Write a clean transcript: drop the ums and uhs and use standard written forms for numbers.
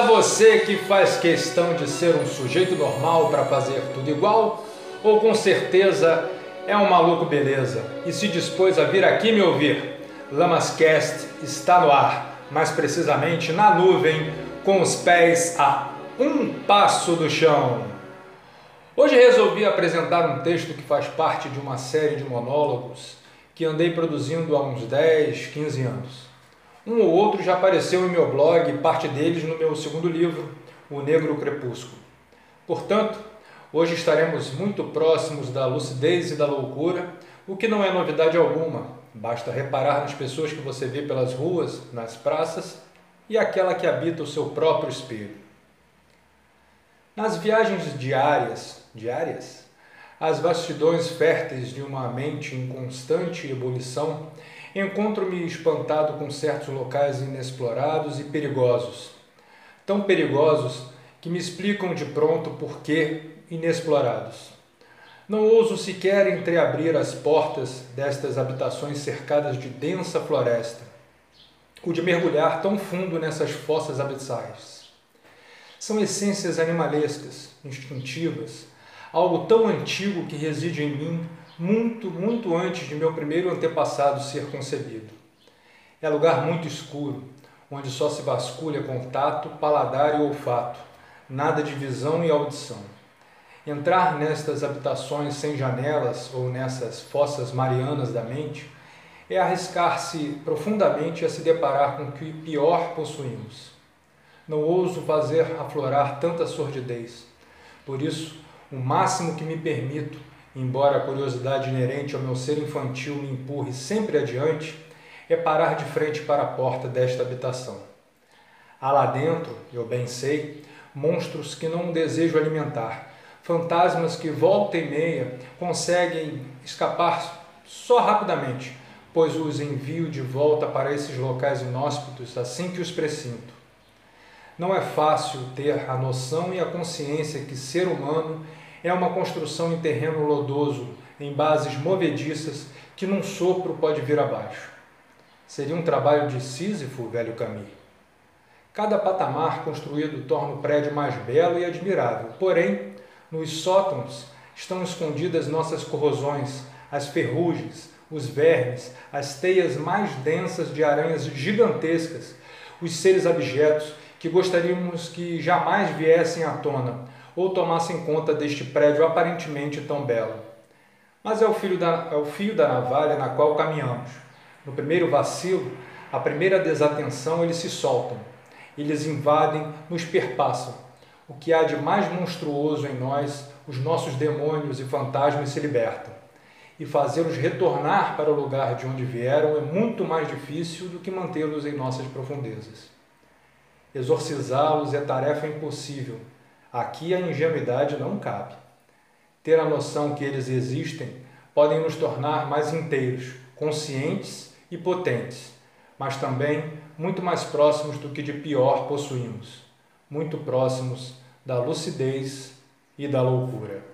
a você que faz questão de ser um sujeito normal para fazer tudo igual, ou com certeza é um maluco beleza e se dispôs a vir aqui me ouvir. Lamascast está no ar, mais precisamente na nuvem, com os pés a um passo do chão. Hoje resolvi apresentar um texto que faz parte de uma série de monólogos que andei produzindo há uns 10, 15 anos. Um ou outro já apareceu em meu blog, parte deles no meu segundo livro, O Negro Crepúsculo. Portanto, hoje estaremos muito próximos da lucidez e da loucura, o que não é novidade alguma. Basta reparar nas pessoas que você vê pelas ruas, nas praças e aquela que habita o seu próprio espelho. Nas viagens diárias, as vastidões férteis de uma mente em constante ebulição, encontro-me espantado com certos locais inexplorados e perigosos. Tão perigosos que me explicam de pronto por que inexplorados. Não ouso sequer entreabrir as portas destas habitações cercadas de densa floresta, ou de mergulhar tão fundo nessas fossas abissais. São essências animalescas, instintivas, algo tão antigo que reside em mim muito, muito antes de meu primeiro antepassado ser concebido. É lugar muito escuro, onde só se vasculha contato, paladar e olfato, nada de visão e audição. Entrar nestas habitações sem janelas ou nessas fossas marianas da mente é arriscar-se profundamente a se deparar com o que pior possuímos. Não ouso fazer aflorar tanta sordidez, por isso, o máximo que me permito, embora a curiosidade inerente ao meu ser infantil me empurre sempre adiante, é parar de frente para a porta desta habitação. Há lá dentro, eu bem sei, monstros que não desejo alimentar, fantasmas que volta e meia conseguem escapar só rapidamente, pois os envio de volta para esses locais inóspitos assim que os precinto. Não é fácil ter a noção e a consciência que ser humano é uma construção em terreno lodoso, em bases movediças, que num sopro pode vir abaixo. Seria um trabalho de Sísifo, velho Camus. Cada patamar construído torna o prédio mais belo e admirável. Porém, nos sótãos estão escondidas nossas corrosões, as ferrugens, os vermes, as teias mais densas de aranhas gigantescas, os seres abjetos que gostaríamos que jamais viessem à tona, ou tomassem conta deste prédio aparentemente tão belo. Mas é o fio da navalha na qual caminhamos. No primeiro vacilo, a primeira desatenção, eles se soltam. Eles invadem, nos perpassam. O que há de mais monstruoso em nós, os nossos demônios e fantasmas se libertam. E fazê-los retornar para o lugar de onde vieram é muito mais difícil do que mantê-los em nossas profundezas. Exorcizá-los é tarefa impossível. Aqui a ingenuidade não cabe. Ter a noção que eles existem podem nos tornar mais inteiros, conscientes e potentes, mas também muito mais próximos do que de pior possuímos, muito próximos da lucidez e da loucura.